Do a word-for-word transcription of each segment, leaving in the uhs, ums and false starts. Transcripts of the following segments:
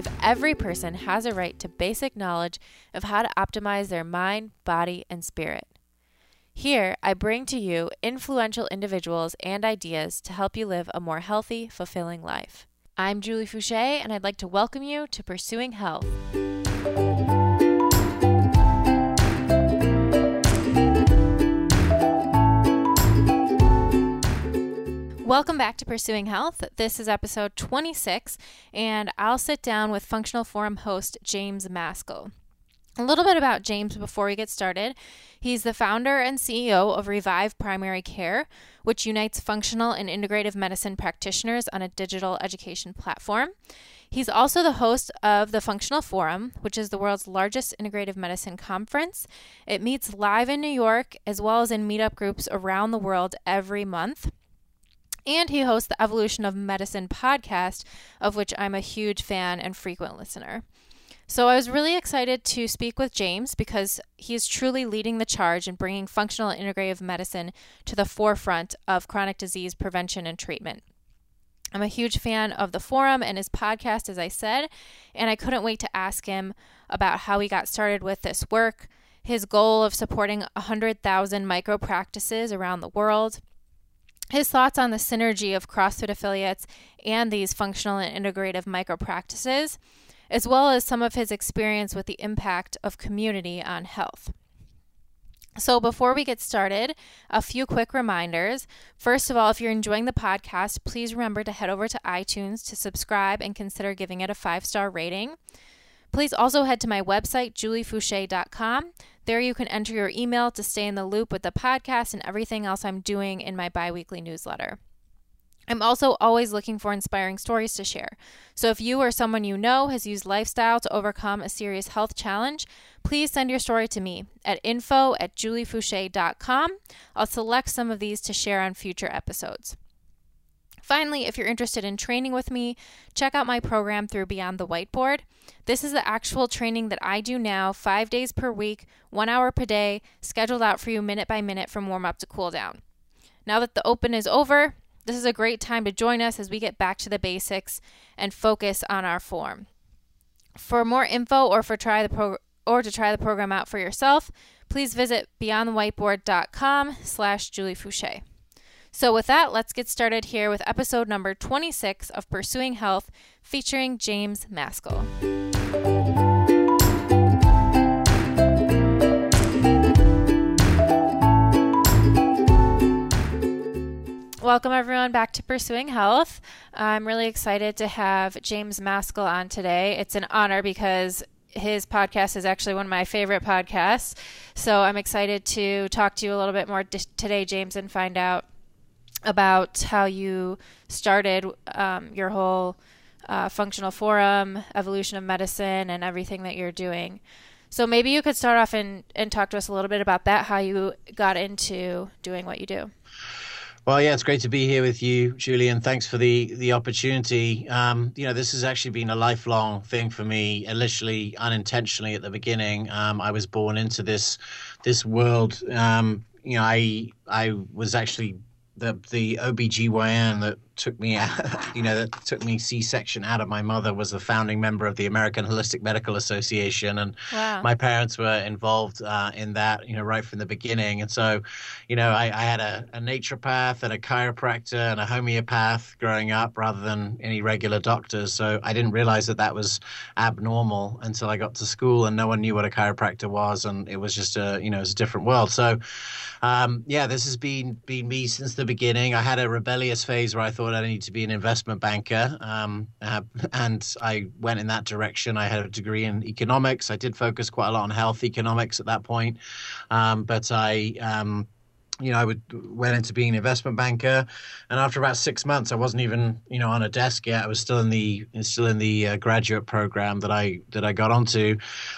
believe every person has a right to basic knowledge of how to optimize their mind, body, and spirit. Here, I bring to you influential individuals and ideas to help you live a more healthy, fulfilling life. I'm Julie Fouché, and I'd like to welcome you to Pursuing Health. Welcome back to Pursuing Health. This is episode twenty-six, and I'll sit down with Functional Forum host James Maskell. A little bit about James before we get started. He's the founder and C E O of Revive Primary Care, which unites functional and integrative medicine practitioners on a digital education platform. He's also the host of the Functional Forum, which is the world's largest integrative medicine conference. It meets live in New York as well as in meetup groups around the world every month. And he hosts the Evolution of Medicine podcast, of which I'm a huge fan and frequent listener. So I was really excited to speak with James because he is truly leading the charge in bringing functional and integrative medicine to the forefront of chronic disease prevention and treatment. I'm a huge fan of the forum and his podcast, as I said, and I couldn't wait to ask him about how he got started with this work, his goal of supporting one hundred thousand micro practices around the world, his thoughts on the synergy of CrossFit affiliates and these functional and integrative micro practices, as well as some of his experience with the impact of community on health. So before we get started, a few quick reminders. First of all, if you're enjoying the podcast, please remember to head over to iTunes to subscribe and consider giving it a five-star rating. Please also head to my website, julie foucher dot com. There you can enter your email to stay in the loop with the podcast and everything else I'm doing in my biweekly newsletter. I'm also always looking for inspiring stories to share. So if you or someone you know has used lifestyle to overcome a serious health challenge, please send your story to me at info at julie foucher dot com. I'll select some of these to share on future episodes. Finally, if you're interested in training with me, check out my program through Beyond the Whiteboard. This is the actual training that I do now, five days per week, one hour per day, scheduled out for you minute by minute from warm up to cool down. Now that the open is over, this is a great time to join us as we get back to the basics and focus on our form. For more info or for try the pro- or to try the program out for yourself, please visit beyond the whiteboard dot com slash julie foucher. So with that, let's get started here with episode number twenty-six of Pursuing Health, featuring James Maskell. Welcome everyone back to Pursuing Health. I'm really excited to have James Maskell on today. It's an honor because his podcast is actually one of my favorite podcasts. So I'm excited to talk to you a little bit more today, James, and find out about how you started um, your whole uh, Functional Forum, Evolution of Medicine, and everything that you're doing. So maybe you could start off and, and talk to us a little bit about that, how you got into doing what you do. Well, yeah, it's great to be here with you, Julie, and thanks for the the opportunity. Um, you know, this has actually been a lifelong thing for me, literally unintentionally at the beginning. Um, I was born into this this world. Um, you know, I I was actually the the O B G Y N that took me out, you know, that took me C-section out of my mother was the founding member of the American Holistic Medical Association. And wow. My parents were involved uh, in that, you know, right from the beginning. And so, you know, I, I had a, a naturopath and a chiropractor and a homeopath growing up rather than any regular doctors. So I didn't realize that that was abnormal until I got to school and no one knew what a chiropractor was. And it was just a, you know, it was a different world. So, um, yeah, this has been, been me since the beginning. I had a rebellious phase where I thought, I need to be an investment banker, um, uh, and I went in that direction. I had a degree in economics. I did focus quite a lot on health economics at that point, um, but I, um, you know, I would went into being an investment banker, and after about six months, I wasn't even, you know, on a desk yet. I was still in the still in the uh, graduate program that I that I got onto.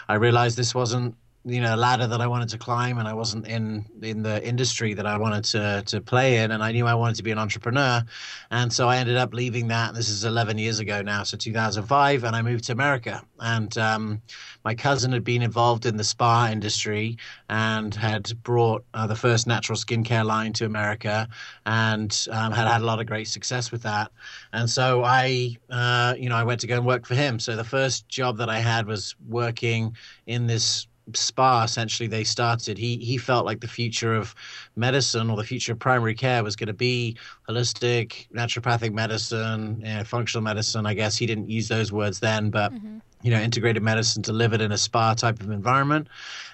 I realized this wasn't you know, ladder that I wanted to climb, and I wasn't in in the industry that I wanted to to play in, and I knew I wanted to be an entrepreneur, and so I ended up leaving that. This is eleven years ago now, so two thousand five, and I moved to America. And um, my cousin had been involved in the spa industry and had brought uh, the first natural skincare line to America, and um, had had a lot of great success with that. And so I, uh, you know, I went to go and work for him. So the first job that I had was working in this spa. Essentially, they started, he he felt like the future of medicine, or the future of primary care, was going to be holistic, naturopathic medicine, you know, functional medicine. I guess he didn't use those words then, but mm-hmm. you know, integrated medicine delivered in a spa type of environment.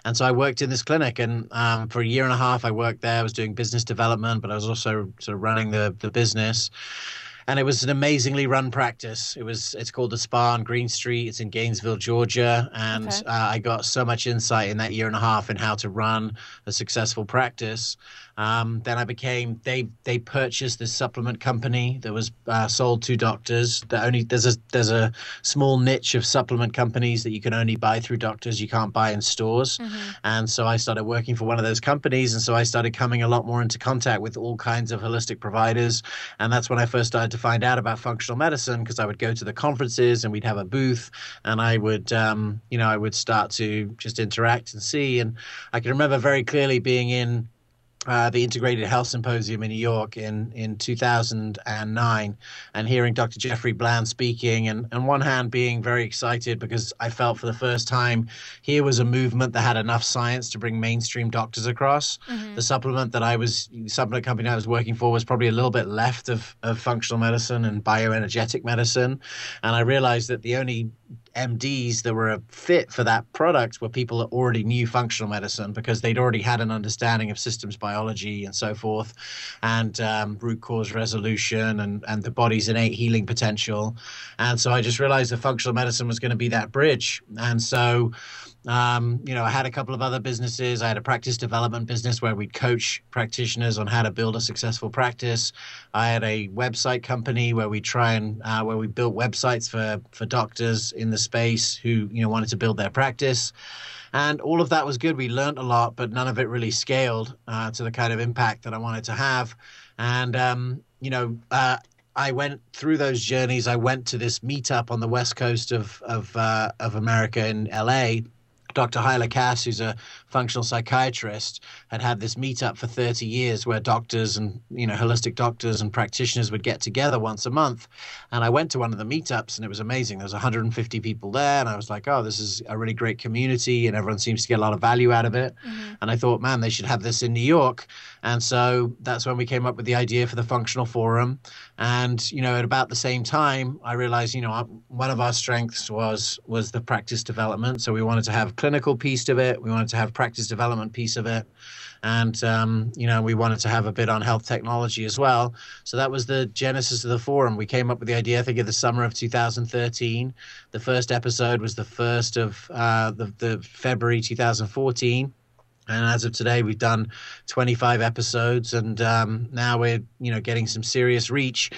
And so I worked in this clinic, and um, for a year and a half I worked there. I was doing business development, but I was also sort of running the the business. And it was an amazingly run practice. It was, it's called the Spa on Green Street. It's in Gainesville, Georgia. And okay. uh, I got so much insight in that year and a half in how to run a successful practice. Um, then I became, they they purchased this supplement company that was uh, sold to doctors. That only there's a there's a small niche of supplement companies that you can only buy through doctors. You can't buy in stores. Mm-hmm. And so I started working for one of those companies. And so I started coming a lot more into contact with all kinds of holistic providers. And that's when I first started to find out about functional medicine, because I would go to the conferences and we'd have a booth, and I would, um, you know, I would start to just interact and see. And I can remember very clearly being in Uh, the Integrated Health Symposium in New York in, in two thousand nine, and hearing Doctor Jeffrey Bland speaking, and on one hand being very excited because I felt for the first time here was a movement that had enough science to bring mainstream doctors across. Mm-hmm. The supplement that I was, supplement company I was working for was probably a little bit left of, of functional medicine and bioenergetic medicine. And I realized that the only M Ds that were a fit for that product were people that already knew functional medicine, because they'd already had an understanding of systems biology and so forth, and um, root cause resolution, and, and the body's innate healing potential. And so I just realized that functional medicine was going to be that bridge. And so Um, you know, I had a couple of other businesses. I had a practice development business where we'd coach practitioners on how to build a successful practice. I had a website company where we try and uh, where we built websites for for doctors in the space who, you know, wanted to build their practice. And all of that was good. We learned a lot, but none of it really scaled uh, to the kind of impact that I wanted to have. And um, you know, uh, I went through those journeys. I went to this meetup on the west coast of of uh, of America in L A. Doctor Hyla Cass, who's a functional psychiatrist, had had this meetup for thirty years where doctors and, you know, holistic doctors and practitioners would get together once a month. And I went to one of the meetups, and it was amazing. There was one hundred fifty people there, and I was like, oh, this is a really great community, and everyone seems to get a lot of value out of it. Mm-hmm. And I thought, man, they should have this in New York. And so that's when we came up with the idea for the Functional Forum. And, you know, at about the same time, I realized, you know, our, one of our strengths was was the practice development. So we wanted to have clinical piece of it. We wanted to have practice development piece of it. And, um, you know, we wanted to have a bit on health technology as well. So that was the genesis of the forum. We came up with the idea, I think, in the summer of two thousand thirteen. The first episode was the first of uh, the, the February two thousand fourteen. And as of today, we've done twenty-five episodes, and um, now we're, you know, getting some serious reach.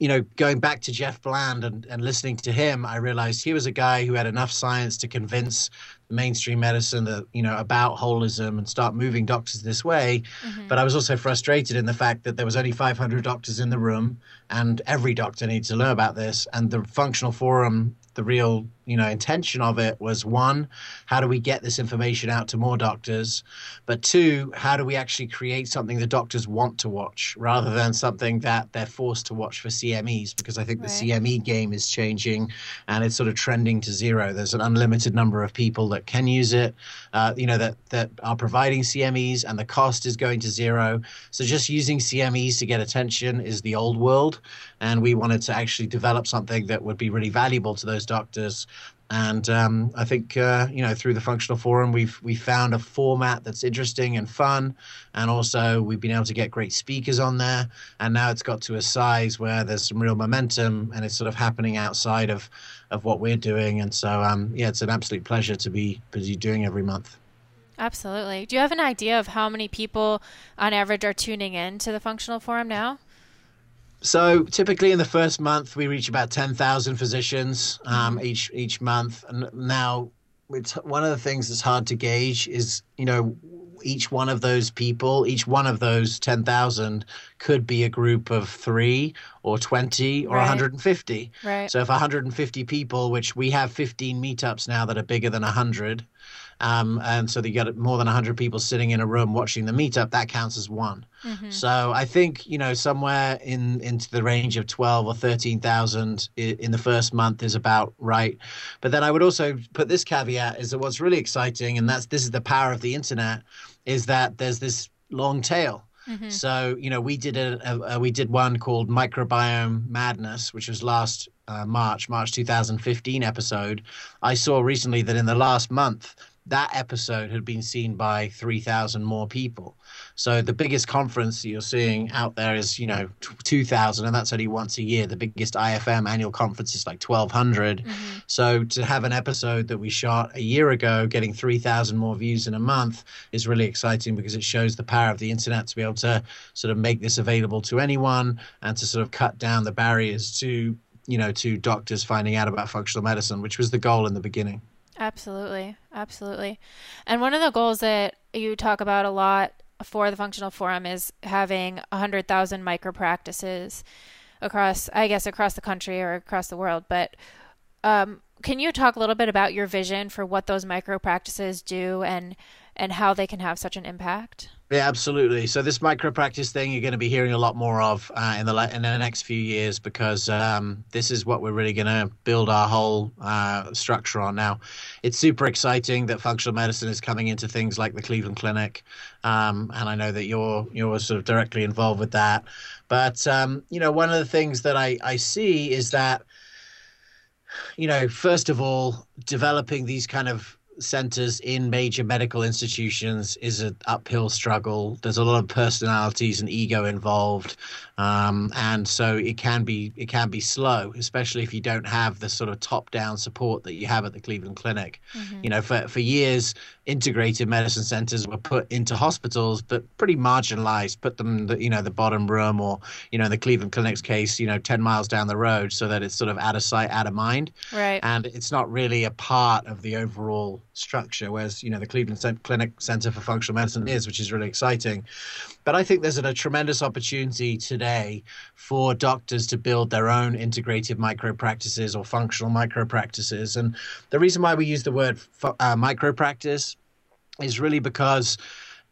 You know, going back to Jeff Bland and, and listening to him, I realized he was a guy who had enough science to convince mainstream medicine that, you know, about holism and start moving doctors this way. Mm-hmm. But I was also frustrated in the fact that there was only five hundred doctors in the room, and every doctor needs to learn about this. And the Functional Forum, the real, you know, intention of it was, one, how do we get this information out to more doctors? But two, how do we actually create something the doctors want to watch rather than something that they're forced to watch for C M Es? Because I think right. the C M E game is changing, and it's sort of trending to zero. There's an unlimited number of people that can use it, uh, you know, that, that are providing C M Es, and the cost is going to zero. So just using C M Es to get attention is the old world. And we wanted to actually develop something that would be really valuable to those doctors. And um, I think, uh, you know, through the Functional Forum, we've we found a format that's interesting and fun. And also we've been able to get great speakers on there. And now it's got to a size where there's some real momentum, and it's sort of happening outside of, of what we're doing. And so, um, yeah, it's an absolute pleasure to be busy doing every month. Absolutely. Do you have an idea of how many people on average are tuning in to the Functional Forum now? So typically in the first month, we reach about ten thousand physicians um, each each month. And now it's one of the things that's hard to gauge is, you know, each one of those people, each one of those ten thousand could be a group of three or twenty or right. one hundred fifty. Right. So if one hundred fifty people, which we have fifteen meetups now that are bigger than one hundred, um, and so they got more than one hundred people sitting in a room watching the meetup, that counts as one. Mm-hmm. So I think, you know, somewhere in into the range of twelve or thirteen thousand in the first month is about right. But then I would also put this caveat is that what's really exciting, and that's this is the power of the internet, is that there's this long tail. Mm-hmm. So, you know, we did a, a, a we did one called Microbiome Madness, which was last uh, March, March two thousand fifteen episode. I saw recently that in the last month, that episode had been seen by three thousand more people. So the biggest conference you're seeing out there is, you know, two thousand, and that's only once a year. The biggest I F M annual conference is like twelve hundred. Mm-hmm. So to have an episode that we shot a year ago getting three thousand more views in a month is really exciting, because it shows the power of the internet to be able to sort of make this available to anyone and to sort of cut down the barriers to, you know, to doctors finding out about functional medicine, which was the goal in the beginning. Absolutely. Absolutely. And one of the goals that you talk about a lot for the Functional Forum is having one hundred thousand micro practices across, I guess, across the country or across the world. But um, can you talk a little bit about your vision for what those micro practices do and and how they can have such an impact? Yeah, absolutely. So this micro practice thing you're going to be hearing a lot more of uh, in the in the next few years, because um, this is what we're really going to build our whole uh, structure on. Now, it's super exciting that functional medicine is coming into things like the Cleveland Clinic, um, and I know that you're you're sort of directly involved with that. But um, you know, one of the things that I I see is that, you know, first of all, developing these kind of centers in major medical institutions is an uphill struggle. There's a lot of personalities and ego involved, um, and so it can be it can be slow, especially if you don't have the sort of top-down support that you have at the Cleveland Clinic. Mm-hmm. You know, for for years, integrated medicine centers were put into hospitals, but pretty marginalized. Put them in the, you know, the bottom room, or, you know, in the Cleveland Clinic's case, you know, ten miles down the road, so that it's sort of out of sight, out of mind. Right. And it's not really a part of the overall structure, whereas, you know, the Cleveland Clinic Center for Functional Medicine is, which is really exciting. But I think there's a, a tremendous opportunity today for doctors to build their own integrated micro practices or functional micro practices. And the reason why we use the word uh, micro practice is really because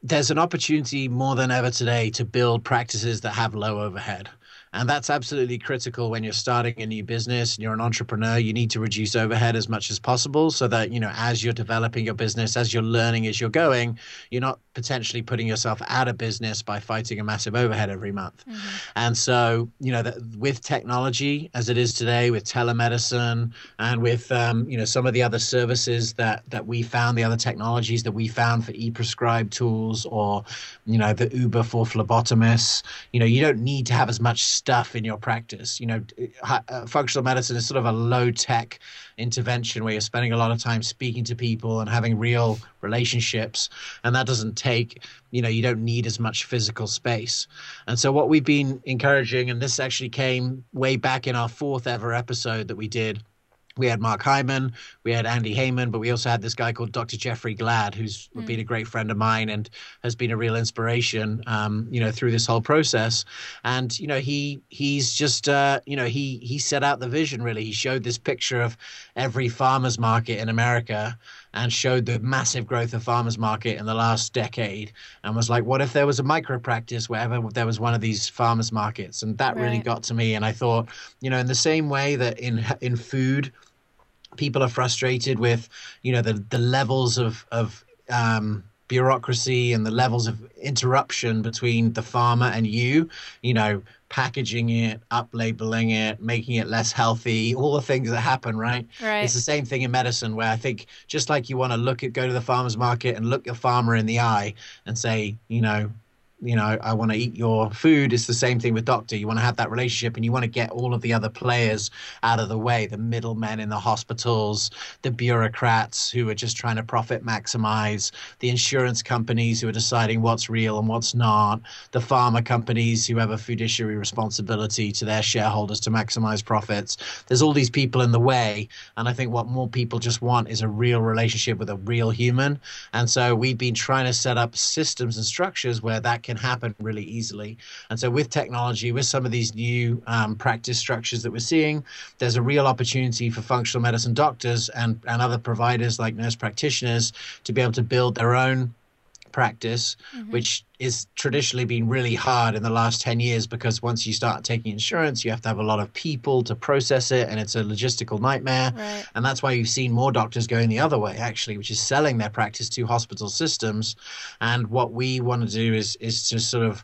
there's an opportunity more than ever today to build practices that have low overhead. And that's absolutely critical when you're starting a new business and you're an entrepreneur. You need to reduce overhead as much as possible so that, you know, as you're developing your business, as you're learning, as you're going, you're not potentially putting yourself out of business by fighting a massive overhead every month. Mm-hmm. And so, you know, that with technology as it is today, with telemedicine and with, um, you know, some of the other services that, that we found, the other technologies that we found for e-prescribe tools or, you know, the Uber for phlebotomists, you know, you don't need to have as much stuff in your practice. You know, uh, functional medicine is sort of a low-tech intervention where you're spending a lot of time speaking to people and having real relationships, and that doesn't take, you know, you don't need as much physical space. And so what we've been encouraging, and this actually came way back in our fourth ever episode that we did, we had Mark Hyman, we had Andy Heyman, but we also had this guy called Doctor Jeffrey Glad, who's mm. been a great friend of mine and has been a real inspiration, um, you know, through this whole process. And, you know, he he's just, uh, you know, he he set out the vision, really. He showed this picture of every farmer's market in America and showed the massive growth of farmers market in the last decade, and was like, what if there was a micro practice wherever there was one of these farmers markets? And that right. really got to me. And I thought, you know, in the same way that in in food, people are frustrated with, you know, the the levels of of um bureaucracy and the levels of interruption between the farmer and you, you know, packaging it up, labeling it, making it less healthy, all the things that happen, right? Right. It's the same thing in medicine, where I think just like you want to look at, go to the farmer's market and look your farmer in the eye and say, you know, you know, I want to eat your food. It's the same thing with doctor. You want to have that relationship, and you want to get all of the other players out of the way, the middlemen in the hospitals, the bureaucrats who are just trying to profit maximize, the insurance companies who are deciding what's real and what's not, the pharma companies who have a fiduciary responsibility to their shareholders to maximize profits. There's all these people in the way, and I think what more people just want is a real relationship with a real human. And so we've been trying to set up systems and structures where that can happen really easily. And so with technology, with some of these new um, practice structures that we're seeing, there's a real opportunity for functional medicine doctors and, and other providers like nurse practitioners to be able to build their own practice, mm-hmm. which is traditionally been really hard in the last ten years, because once you start taking insurance, you have to have a lot of people to process it, and it's a logistical nightmare. Right. And that's why you've seen more doctors going the other way, actually, which is selling their practice to hospital systems. And what we want to do is is to sort of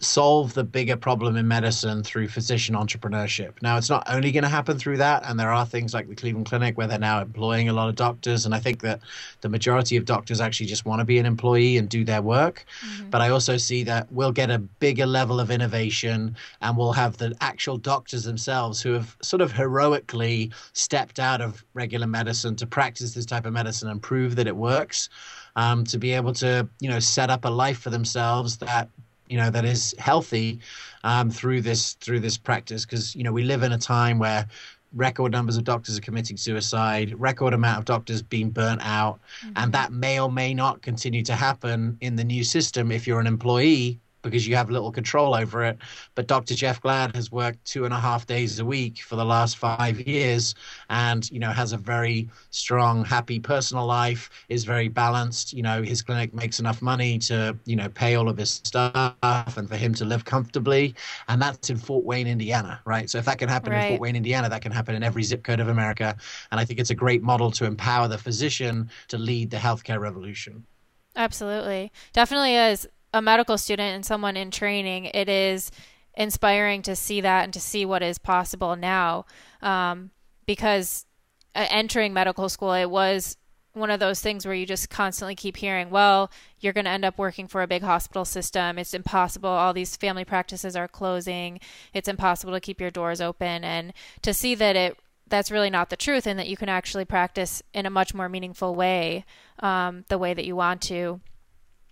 solve the bigger problem in medicine through physician entrepreneurship. Now, it's not only going to happen through that, and there are things like the Cleveland Clinic where they're now employing a lot of doctors, and I think that the majority of doctors actually just want to be an employee and do their work. Mm-hmm. But I also see that we'll get a bigger level of innovation, and we'll have the actual doctors themselves who have sort of heroically stepped out of regular medicine to practice this type of medicine and prove that it works, um, to be able to, you know, set up a life for themselves that you know, that is healthy um, through this through this practice. Because, you know, we live in a time where record numbers of doctors are committing suicide, record amount of doctors being burnt out. Mm-hmm. And that may or may not continue to happen in the new system if you're an employee, because you have little control over it. But Doctor Jeff Bland has worked two and a half days a week for the last five years and, you know, has a very strong, happy personal life, is very balanced. You know, his clinic makes enough money to, you know, pay all of his staff and for him to live comfortably. And that's in Fort Wayne, Indiana, right? So if that can happen right. in Fort Wayne, Indiana, that can happen in every zip code of America. And I think it's a great model to empower the physician to lead the healthcare revolution. Absolutely. Definitely is. A medical student and someone in training, it is inspiring to see that and to see what is possible now. Um, because entering medical school, it was one of those things where you just constantly keep hearing, well, you're going to end up working for a big hospital system. It's impossible. All these family practices are closing. It's impossible to keep your doors open. And to see that it that's really not the truth, and that you can actually practice in a much more meaningful way, um, the way that you want to,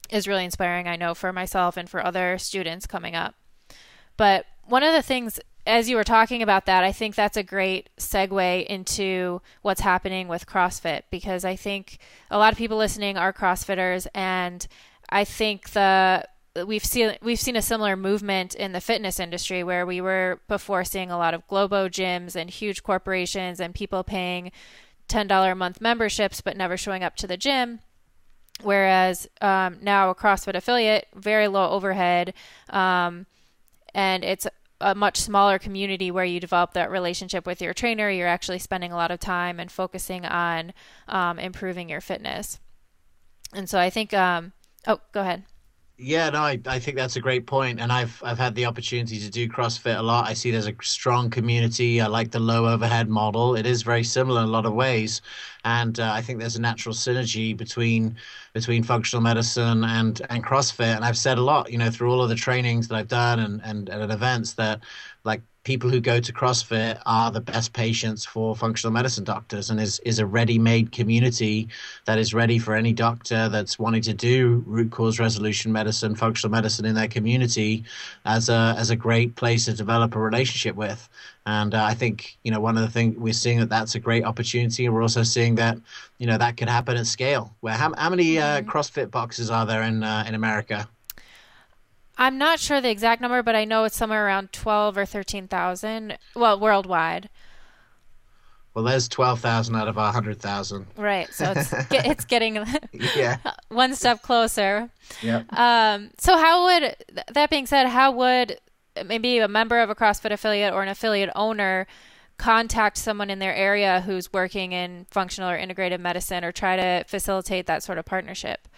is really inspiring, I know, for myself and for other students coming up. But one of the things, as you were talking about that, I think that's a great segue into what's happening with CrossFit, because I think a lot of people listening are CrossFitters, and I think the we've seen we've seen a similar movement in the fitness industry, where we were before seeing a lot of globo gyms and huge corporations and people paying ten dollars a month memberships but never showing up to the gym. Whereas um, now a CrossFit affiliate, very low overhead, um, and it's a much smaller community where you develop that relationship with your trainer. You're actually spending a lot of time and focusing on um, improving your fitness. And so I think, um, oh, go ahead. Yeah, no, I, I think that's a great point. And I've I've had the opportunity to do CrossFit a lot. I see there's a strong community. I like the low overhead model. It is very similar in a lot of ways. And uh, I think there's a natural synergy between between functional medicine and, and CrossFit. And I've said a lot, you know, through all of the trainings that I've done and, and, and at events, that like people who go to CrossFit are the best patients for functional medicine doctors, and is, is a ready-made community that is ready for any doctor that's wanting to do root cause resolution medicine, functional medicine in their community as a, as a great place to develop a relationship with. And uh, I think, you know, one of the things we're seeing, that that's a great opportunity. We're also seeing that, you know, that could happen at scale. Where how, how many uh, CrossFit boxes are there in uh, in America? I'm not sure the exact number, but I know it's somewhere around twelve or thirteen thousand, well, worldwide. Well, there's twelve thousand out of our one hundred thousand. Right. So it's it's getting yeah. one step closer. Yeah. Um, so how would, that being said, how would maybe a member of a CrossFit affiliate or an affiliate owner contact someone in their area who's working in functional or integrative medicine, or try to facilitate that sort of partnership?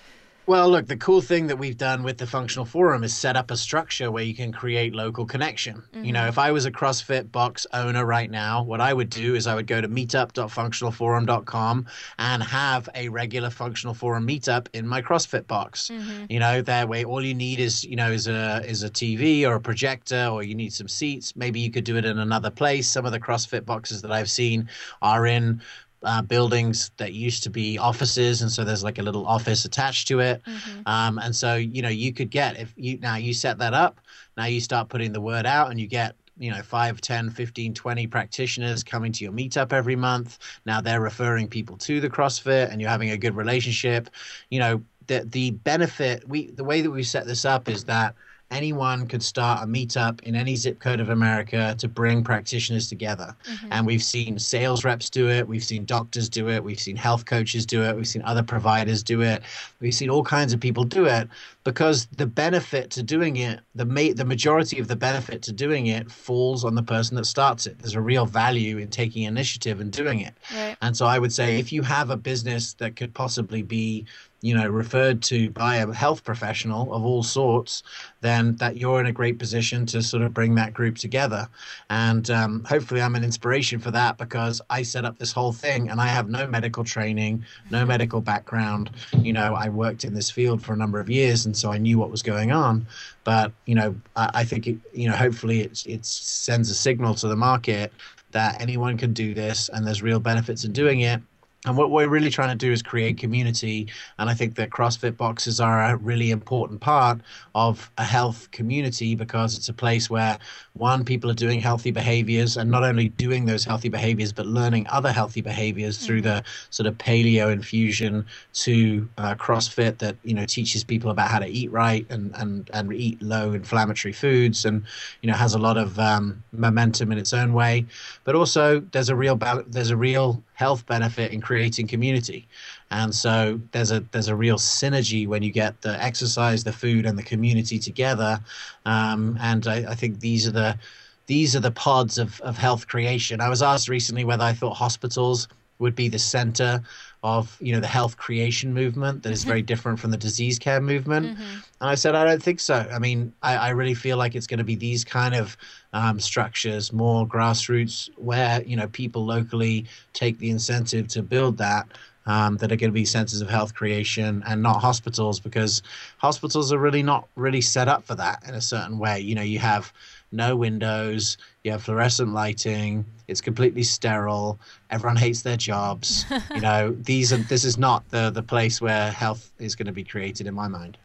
Well, look, the cool thing that we've done with the Functional Forum is set up a structure where you can create local connection. Mm-hmm. You know, if I was a CrossFit box owner right now, what I would do is I would go to meetup dot functional forum dot com and have a regular Functional Forum meetup in my CrossFit box. Mm-hmm. You know, that way all you need is, you know, is a is a T V or a projector, or you need some seats. Maybe you could do it in another place. Some of the CrossFit boxes that I've seen are in Uh, buildings that used to be offices, and so there's like a little office attached to it. Mm-hmm. Um, and so, you know, you could get, if you now you set that up, now you start putting the word out, and you get, you know, five, ten, fifteen, twenty practitioners coming to your meetup every month. Now they're referring people to the CrossFit, and you're having a good relationship. You know, the the benefit, we the way that we set this up is that anyone could start a meetup in any zip code of America to bring practitioners together. Mm-hmm. And we've seen sales reps do it. We've seen doctors do it. We've seen health coaches do it. We've seen other providers do it. We've seen all kinds of people do it, because the benefit to doing it, the ma- the majority of the benefit to doing it falls on the person that starts it. There's a real value in taking initiative and doing it. Right. And so I would say if you have a business that could possibly be, you know, referred to by a health professional of all sorts, then that you're in a great position to sort of bring that group together. And um, hopefully I'm an inspiration for that, because I set up this whole thing and I have no medical training, no medical background. You know, I worked in this field for a number of years, and so I knew what was going on. But, you know, I, I think, it, you know, hopefully it, it sends a signal to the market that anyone can do this, and there's real benefits in doing it. And what we're really trying to do is create community. And I think that CrossFit boxes are a really important part of a health community, because it's a place where, one, people are doing healthy behaviors, and not only doing those healthy behaviors, but learning other healthy behaviors through the sort of paleo infusion to uh, CrossFit that, you know, teaches people about how to eat right and, and, and eat low inflammatory foods, and, you know, has a lot of um, momentum in its own way. But also there's a real, ba- there's a real health benefit in creating community. And so there's a there's a real synergy when you get the exercise, the food, and the community together. Um, and I, I think these are the these are the pods of, of health creation. I was asked recently whether I thought hospitals would be the center of, you know, the health creation movement that is very different from the disease care movement. Mm-hmm. And I said, I don't think so. I mean, I, I really feel like it's going to be these kind of um, structures, more grassroots, where, you know, people locally take the incentive to build that, um, that are going to be centers of health creation, and not hospitals, because hospitals are really not really set up for that in a certain way. You know, you have no windows, you have fluorescent lighting, it's completely sterile, everyone hates their jobs. You know, these are, this is not the, the place where health is going to be created, in my mind.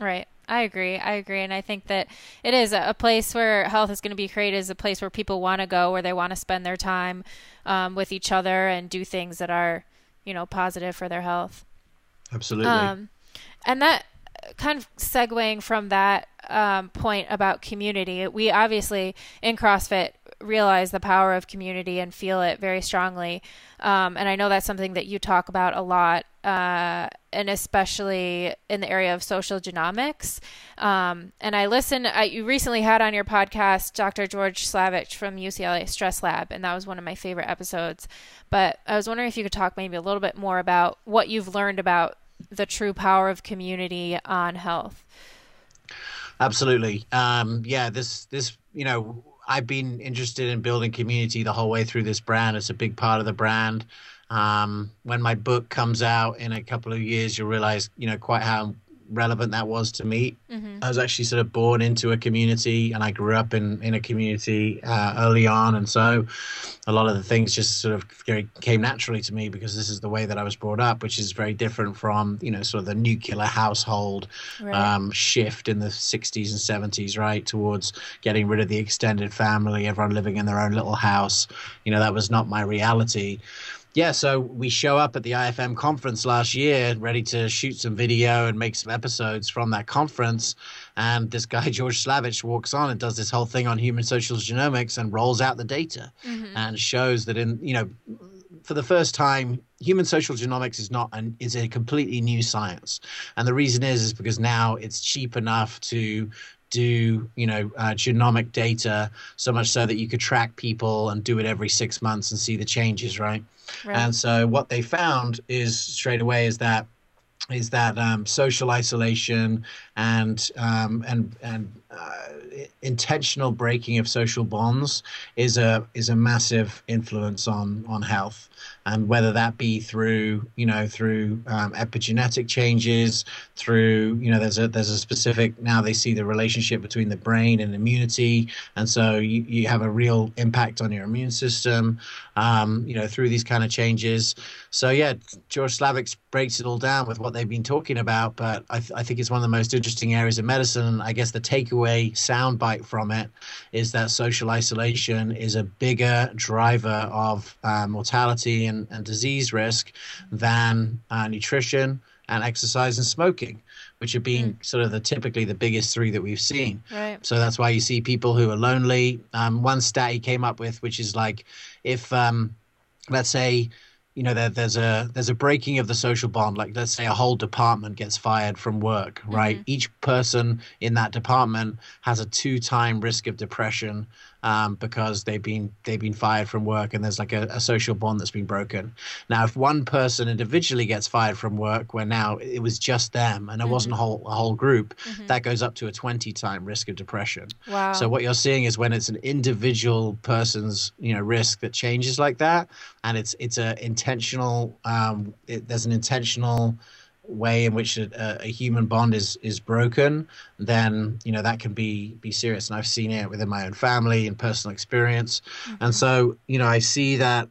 Right. I agree. I agree. And I think that it is a place where health is going to be created, is a place where people want to go, where they want to spend their time um, with each other and do things that are, you know, positive for their health. Absolutely. Um, and that, kind of segueing from that um, point about community, we obviously in CrossFit realize the power of community and feel it very strongly. Um, and I know that's something that you talk about a lot, uh, and especially in the area of social genomics. Um, and I listened, I, you recently had on your podcast Doctor George Slavich from U C L A Stress Lab, and that was one of my favorite episodes. But I was wondering if you could talk maybe a little bit more about what you've learned about the true power of community on health. Absolutely. Um, yeah, this, this, you know, I've been interested in building community the whole way through this brand. It's a big part of the brand. Um, when my book comes out in a couple of years, you'll realize, you know, quite how relevant that was to me. Mm-hmm. I was actually sort of born into a community, and I grew up in, in a community uh, early on. And so a lot of the things just sort of came naturally to me, because this is the way that I was brought up, which is very different from, you know, sort of the nuclear household right. um, shift in the sixties and seventies, right, towards getting rid of the extended family, everyone living in their own little house. You know, that was not my reality. Yeah, so we show up at the I F M conference last year, ready to shoot some video and make some episodes from that conference. And this guy, George Slavich, walks on and does this whole thing on human social genomics and rolls out the data mm-hmm. and shows that, in, you know, for the first time, human social genomics is not an, is a completely new science. And the reason is, is because now it's cheap enough to do, you know, uh, genomic data, so much so that you could track people and do it every six months and see the changes, right? Right. And so what they found is straight away is that is that um, social isolation and um, and and uh, intentional breaking of social bonds is a is a massive influence on on health, and whether that be through you know through um, epigenetic changes, through you know there's a there's a specific now they see the relationship between the brain and immunity, and so you, you have a real impact on your immune system, um, you know through these kind of changes. So yeah, George Slavich breaks it all down with what they've been talking about, but I, th I think it's one of the most interesting areas of medicine. I guess the takeaway soundbite from it is that social isolation is a bigger driver of uh, mortality and, and disease risk than uh, nutrition and exercise and smoking, which have been mm. sort of the typically the biggest three that we've seen. Right. So that's why you see people who are lonely. Um, one stat he came up with, which is like if, um, let's say, you know, there, there's a there's a breaking of the social bond. Like, let's say a whole department gets fired from work, right? Mm-hmm. Each person in that department has a two-time risk of depression um, because they've been they've been fired from work, and there's like a, a social bond that's been broken. Now, if one person individually gets fired from work, where now it was just them and it mm-hmm. wasn't a whole a whole group, mm-hmm. that goes up to a twenty-time risk of depression. Wow. So what you're seeing is when it's an individual person's you know risk that changes like that, and it's it's a intentional um it, there's an intentional way in which a, a human bond is is broken, then you know that can be be serious. And I've seen it within my own family and personal experience. Mm-hmm. And so you know I see that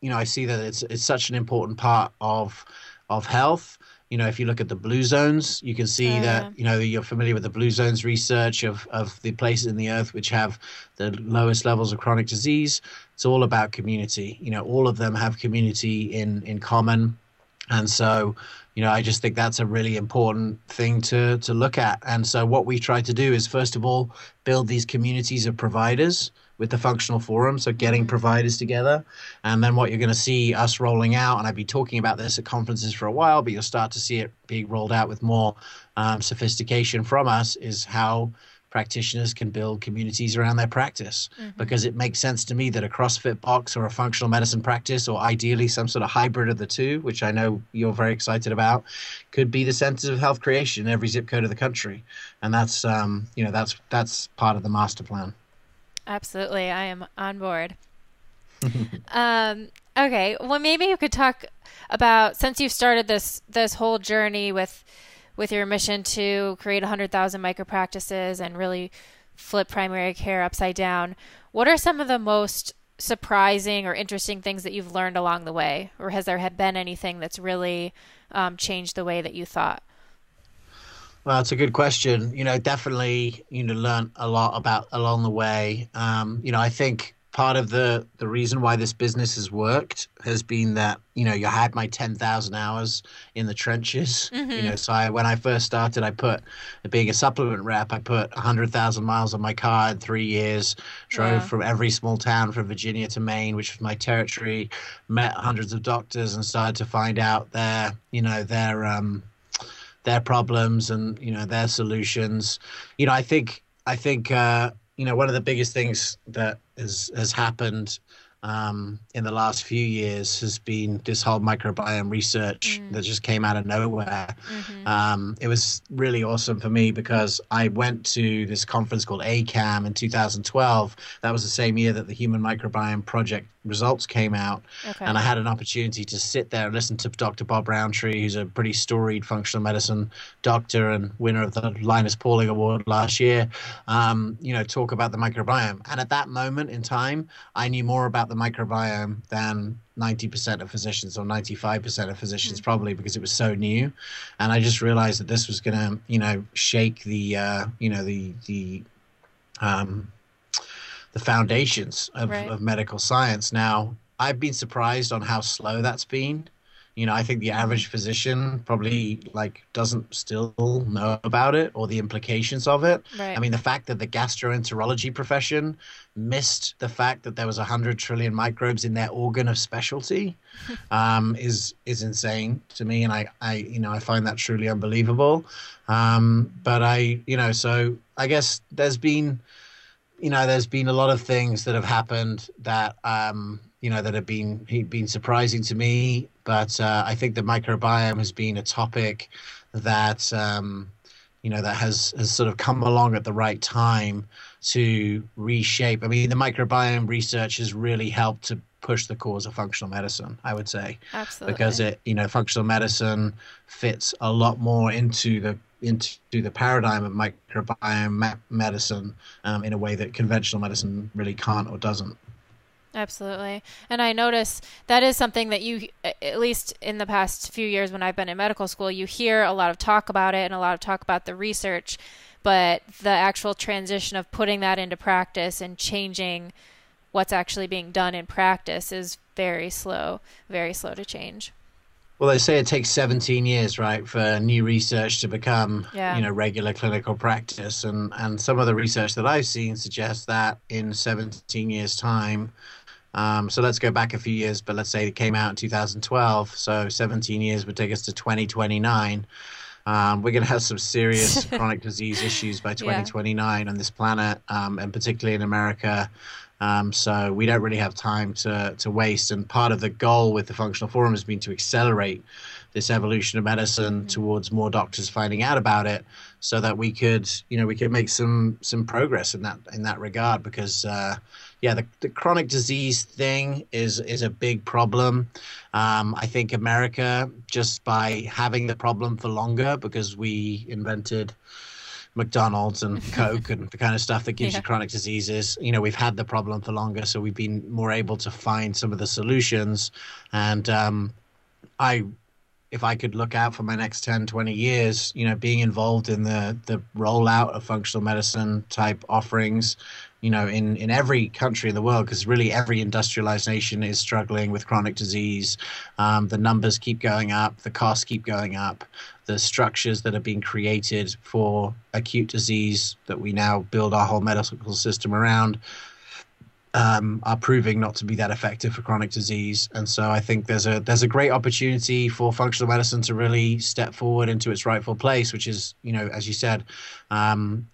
you know I see that it's it's such an important part of of health. You know, if you look at the blue zones, you can see uh, that, you know, you're familiar with the blue zones research of, of the places in the earth which have the lowest levels of chronic disease. It's all about community. You know, all of them have community in, in common. And so, you know, I just think that's a really important thing to, to look at. And so what we try to do is, first of all, build these communities of providers with the Functional Forum, so getting providers together. And then what you're going to see us rolling out, and I've been talking about this at conferences for a while, but you'll start to see it being rolled out with more um, sophistication from us, is how practitioners can build communities around their practice. Mm-hmm. Because it makes sense to me that a CrossFit box or a functional medicine practice, or ideally some sort of hybrid of the two, which I know you're very excited about, could be the centers of health creation in every zip code of the country. And that's, um, you know, that's, that's part of the master plan. Absolutely. I am on board. um, okay. Well, maybe you could talk about, since you've started this, this whole journey with, with your mission to create one hundred thousand micropractices and really flip primary care upside down, what are some of the most surprising or interesting things that you've learned along the way? Or has there been anything that's really um, changed the way that you thought? Well, it's a good question. You know, definitely, you know, learn a lot about along the way. Um, you know, I think part of the, the reason why this business has worked has been that, you know, you had my ten thousand hours in the trenches. Mm-hmm. You know, so I, when I first started, I put, being a supplement rep, I put one hundred thousand miles on my car in three years, drove yeah. from every small town from Virginia to Maine, which was my territory, met hundreds of doctors and started to find out their, you know, their, um, their problems and, you know, their solutions. You know, I think, I think, uh, you know, one of the biggest things that is, has happened um, in the last few years has been this whole microbiome research mm. that just came out of nowhere. Mm-hmm. Um, it was really awesome for me because I went to this conference called A C A M in two thousand twelve. That was the same year that the Human Microbiome Project results came out. Okay. And I had an opportunity to sit there and listen to Doctor Bob Browntree, who's a pretty storied functional medicine doctor and winner of the Linus Pauling Award last year, um, you know, talk about the microbiome. And at that moment in time, I knew more about the microbiome than ninety percent of physicians, or ninety-five percent of physicians, mm-hmm. probably, because it was so new. And I just realized that this was going to, you know, shake the, uh, you know, the, the, um, the foundations of, right. of medical science. Now, I've been surprised on how slow that's been. You know, I think the average physician probably like doesn't still know about it or the implications of it. Right. I mean, the fact that the gastroenterology profession missed the fact that there was one hundred trillion microbes in their organ of specialty um, is is insane to me, and I, I you know I find that truly unbelievable. Um, but I you know so I guess there's been you know there's been a lot of things that have happened that um, you know that have been been surprising to me. But uh, I think the microbiome has been a topic that um, you know that has has sort of come along at the right time to reshape. I mean, the microbiome research has really helped to push the cause of functional medicine, I would say. Absolutely. Because it, you know, functional medicine fits a lot more into the into the paradigm of microbiome medicine um, in a way that conventional medicine really can't or doesn't. Absolutely. And I notice that is something that you, at least in the past few years when I've been in medical school, you hear a lot of talk about it and a lot of talk about the research, but the actual transition of putting that into practice and changing what's actually being done in practice is very slow, very slow to change. Well, they say it takes seventeen years, right, for new research to become, yeah. you know, regular clinical practice. And, and some of the research that I've seen suggests that in seventeen years' time, um, so let's go back a few years, but let's say it came out in two thousand twelve, so seventeen years would take us to twenty twenty-nine. Um, we're going to have some serious chronic disease issues by twenty twenty-nine yeah. on this planet, um, and particularly in America. Um, so we don't really have time to, to waste. And part of the goal with the Functional Forum has been to accelerate this evolution of medicine mm-hmm. towards more doctors finding out about it, so that we could, you know, we could make some some progress in that in that regard. Because, uh, yeah, the, the chronic disease thing is is a big problem. Um, I think America, just by having the problem for longer, because we invented McDonald's and Coke and the kind of stuff that gives yeah. you chronic diseases. You know, we've had the problem for longer, so we've been more able to find some of the solutions. And um, I, if I could look out for my next ten, twenty years, you know, being involved in the, the rollout of functional medicine type offerings, you know, in, in every country in the world, because really every industrialized nation is struggling with chronic disease. Um, the numbers keep going up, the costs keep going up, the structures that are being created for acute disease that we now build our whole medical system around um, are proving not to be that effective for chronic disease. And so I think there's a there's a great opportunity for functional medicine to really step forward into its rightful place, which is, you know, as you said, um,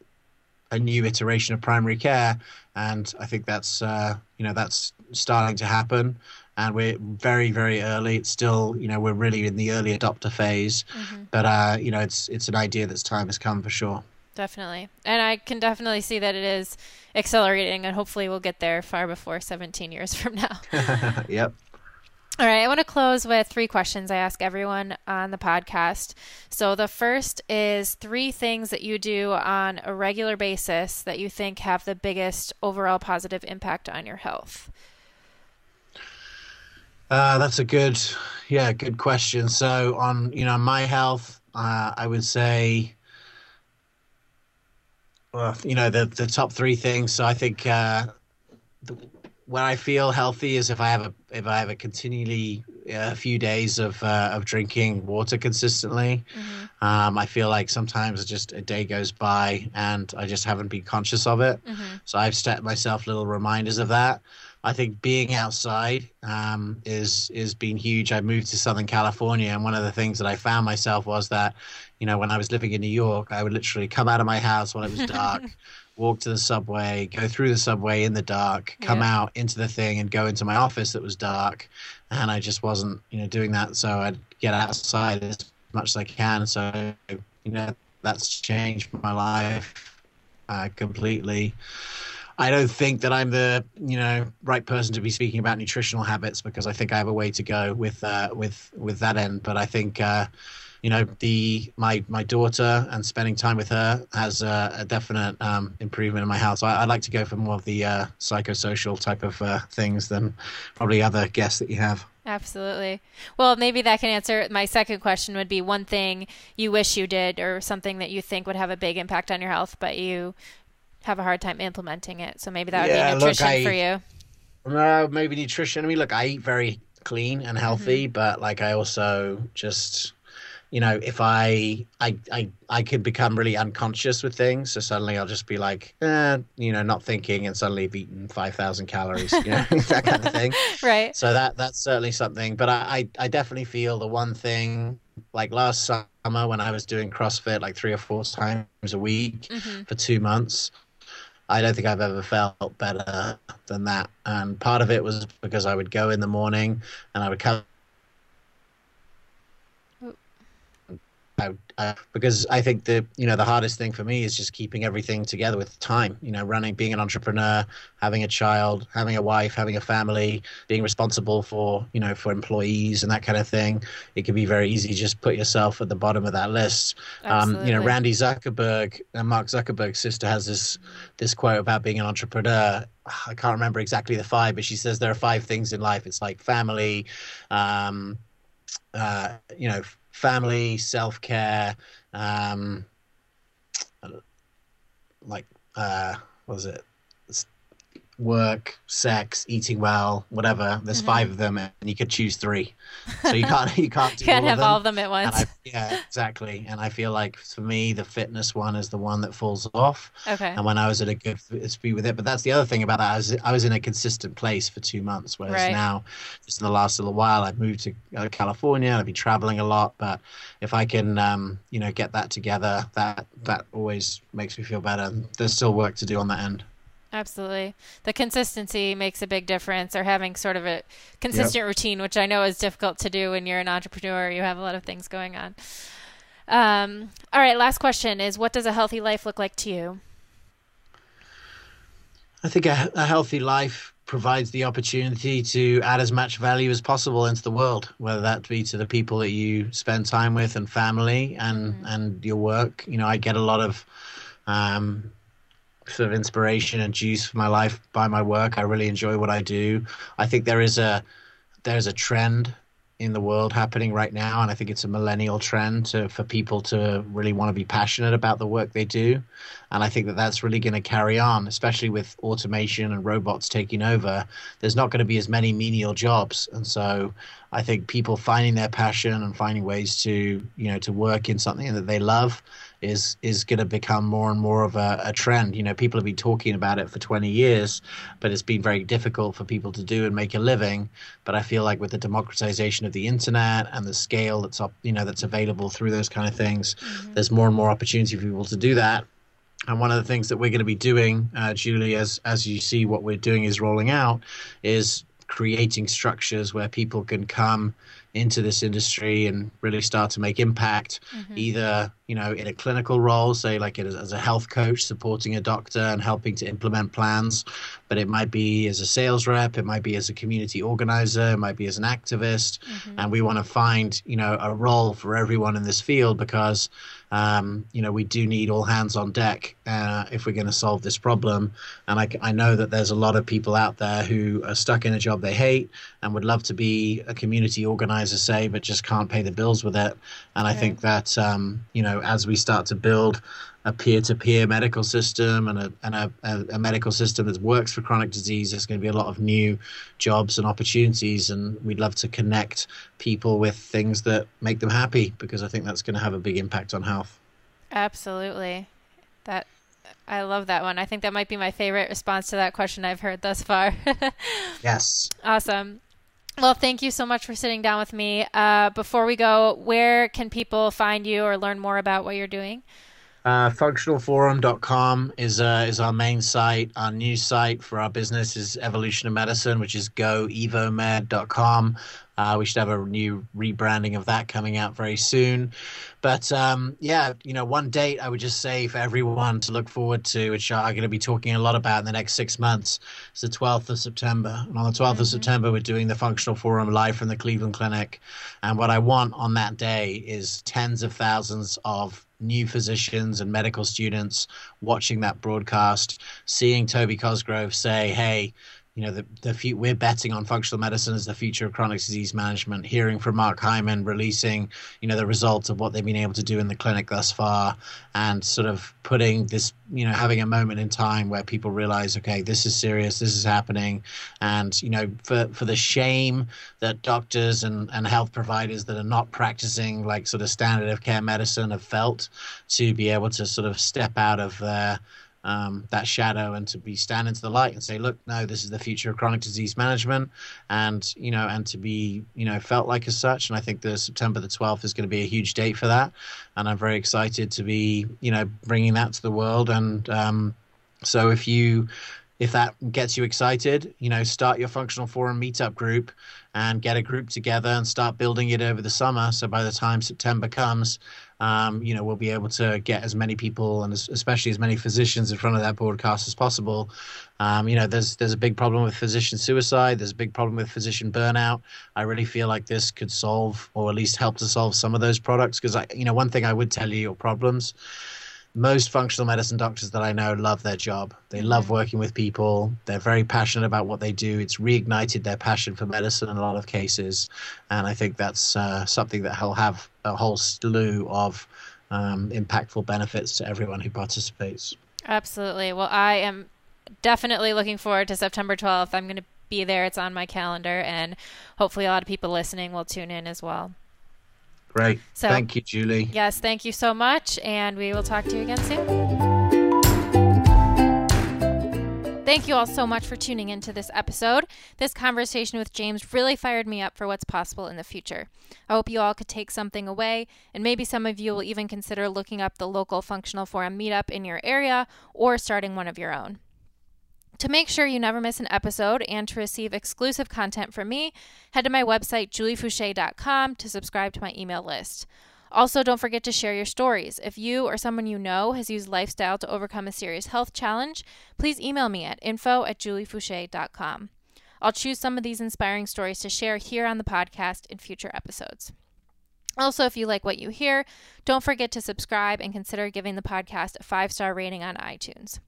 a new iteration of primary care. And I think that's, uh, you know, that's starting to happen. And we're very, very early. It's still, you know, we're really in the early adopter phase. Mm-hmm. But, uh, you know, it's it's an idea that's time has come for sure. Definitely. And I can definitely see that it is accelerating. And hopefully we'll get there far before seventeen years from now. Yep. All right. I want to close with three questions I ask everyone on the podcast. So the first is three things that you do on a regular basis that you think have the biggest overall positive impact on your health. Uh, that's a good, yeah, good question. So on, you know, my health, uh, I would say, well, you know, the the top three things. So I think uh, the, when I feel healthy is if I have a if I have a continually a uh, few days of uh, of drinking water consistently. Mm-hmm. Um, I feel like sometimes just a day goes by and I just haven't been conscious of it. Mm-hmm. So I've set myself little reminders of that. I think being outside um, is is been huge. I moved to Southern California, and one of the things that I found myself was that, you know, when I was living in New York, I would literally come out of my house when it was dark, walk to the subway, go through the subway in the dark, come yeah. out into the thing, and go into my office that was dark. And I just wasn't, you know, doing that. So I'd get outside as much as I can. So, you know, that's changed my life uh, completely. I don't think that I'm the, you know, right person to be speaking about nutritional habits, because I think I have a way to go with uh, with with that end. But I think, uh, you know, the my my daughter and spending time with her has a, a definite um, improvement in my health. So I, I'd like to go for more of the uh, psychosocial type of uh, things than probably other guests that you have. Absolutely. Well, maybe that can answer. My second question would be one thing you wish you did, or something that you think would have a big impact on your health, but you have a hard time implementing it. So maybe that yeah, would be nutrition look, I, for you. No, maybe nutrition. I mean, look, I eat very clean and healthy, mm-hmm. but like I also just, you know, if I, I, I, I could become really unconscious with things. So suddenly I'll just be like, eh, you know, not thinking, and suddenly I've eaten five thousand calories, you know, that kind of thing. Right. So that, that's certainly something, but I, I, I definitely feel the one thing, like last summer when I was doing CrossFit, like three or four times a week mm-hmm. for two months, I don't think I've ever felt better than that. And part of it was because I would go in the morning and I would come out, uh, because I think the you know the hardest thing for me is just keeping everything together with time. You know, running, being an entrepreneur, having a child, having a wife, having a family, being responsible for you know for employees and that kind of thing. It can be very easy just put yourself at the bottom of that list. Um, you know, Randy Zuckerberg, and Mark Zuckerberg's sister, has this this quote about being an entrepreneur. I can't remember exactly the five, but she says there are five things in life. It's like family, um, uh, you know, family, self-care, um, like, uh, what was it? It's work, sex, eating well, whatever. There's mm-hmm. five of them, and you could choose three. So you can't, you can't do can't all have of all of them at once. I, yeah, exactly. And I feel like for me, the fitness one is the one that falls off. Okay. And when I was at a good speed with it, but that's the other thing about that. I was, I was in a consistent place for two months, whereas right. now, just in the last little while, I've moved to California. I've been traveling a lot, but if I can, um, you know, get that together, that that always makes me feel better. There's still work to do on that end. Absolutely. The consistency makes a big difference, or having sort of a consistent yep. routine, which I know is difficult to do when you're an entrepreneur. You have a lot of things going on. Um, all right. Last question is, what does a healthy life look like to you? I think a, a healthy life provides the opportunity to add as much value as possible into the world, whether that be to the people that you spend time with and family and, mm-hmm. and your work. You know, I get a lot of, um, sort of inspiration and juice for my life by my work. I really enjoy what I do. I think there is a there's a trend in the world happening right now, and I think it's a millennial trend to, for people to really want to be passionate about the work they do. And I think that that's really going to carry on, especially with automation and robots taking over. There's not going to be as many menial jobs. And so I think people finding their passion and finding ways to, you know, to work in something that they love is is going to become more and more of a, a trend. You know, people have been talking about it for twenty years, but it's been very difficult for people to do and make a living. But I feel like with the democratization of the internet and the scale that's up, you know, that's available through those kind of things, mm-hmm. there's more and more opportunity for people to do that. And one of the things that we're going to be doing, uh, Julie, as as you see what we're doing is rolling out, is creating structures where people can come into this industry and really start to make impact, mm-hmm. either, you know, in a clinical role, say like as a health coach supporting a doctor and helping to implement plans, but it might be as a sales rep, it might be as a community organizer, it might be as an activist. Mm-hmm. And we want to find, you know, a role for everyone in this field, because, um, you know, we do need all hands on deck uh, if we're going to solve this problem. And I, I know that there's a lot of people out there who are stuck in a job they hate and would love to be a community organizer, as I say, but just can't pay the bills with it. And right. I think that, um, you know, as we start to build a peer-to-peer medical system and a, and a, a medical system that works for chronic disease, there's going to be a lot of new jobs and opportunities. And we'd love to connect people with things that make them happy, because I think that's going to have a big impact on health. Absolutely. That I love that one. I think that might be my favorite response to that question I've heard thus far. Yes. Awesome. Well, thank you so much for sitting down with me. Uh, before we go, where can people find you or learn more about what you're doing? Uh, functional forum dot com is uh, is our main site. Our new site for our business is Evolution of Medicine, which is go evo med dot com. Uh, we should have a new rebranding of that coming out very soon. But um, yeah, you know, one date I would just say for everyone to look forward to, which I'm going to be talking a lot about in the next six months, is the twelfth of September. And on the twelfth mm-hmm. of September, we're doing the Functional Forum live from the Cleveland Clinic. And what I want on that day is tens of thousands of new physicians and medical students watching that broadcast, seeing Toby Cosgrove say, hey, you know, the, the we're betting on functional medicine as the future of chronic disease management, hearing from Mark Hyman, releasing, you know, the results of what they've been able to do in the clinic thus far, and sort of putting this, you know, having a moment in time where people realize, okay, this is serious, this is happening. And, you know, for, for the shame that doctors and, and health providers that are not practicing like sort of standard of care medicine have felt, to be able to sort of step out of their, Um, that shadow and to be stand into the light and say, look, no, this is the future of chronic disease management, and, you know, and to be, you know, felt like as such. And I think the September the twelfth is going to be a huge date for that. And I'm very excited to be, you know, bringing that to the world. And um, so if you if that gets you excited, you know, start your Functional Forum meetup group and get a group together and start building it over the summer. So by the time September comes, um, you know, we'll be able to get as many people and as, especially as many physicians in front of that broadcast as possible. Um, you know, there's there's a big problem with physician suicide. There's a big problem with physician burnout. I really feel like this could solve, or at least help to solve, some of those products. Because, I, you know, one thing I would tell you, your problems. Most functional medicine doctors that I know love their job. They love working with people. They're very passionate about what they do. It's reignited their passion for medicine in a lot of cases. And I think that's uh, something that will have a whole slew of um, impactful benefits to everyone who participates. Absolutely. Well, I am definitely looking forward to September twelfth. I'm going to be there. It's on my calendar. And hopefully a lot of people listening will tune in as well. Great. So, thank you, Julie. Yes, thank you so much, and we will talk to you again soon. Thank you all so much for tuning into this episode. This conversation with James really fired me up for what's possible in the future. I hope you all could take something away, and maybe some of you will even consider looking up the local Functional Forum meetup in your area or starting one of your own. To make sure you never miss an episode and to receive exclusive content from me, head to my website, julie foucher dot com, to subscribe to my email list. Also, don't forget to share your stories. If you or someone you know has used lifestyle to overcome a serious health challenge, please email me at info at julie foucher dot com. I'll choose some of these inspiring stories to share here on the podcast in future episodes. Also, if you like what you hear, don't forget to subscribe and consider giving the podcast a five-star rating on iTunes.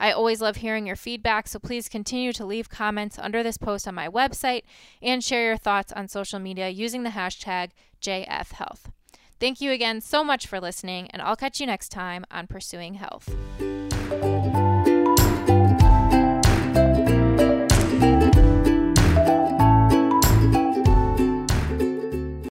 I always love hearing your feedback, so please continue to leave comments under this post on my website and share your thoughts on social media using the hashtag J F Health. Thank you again so much for listening, and I'll catch you next time on Pursuing Health.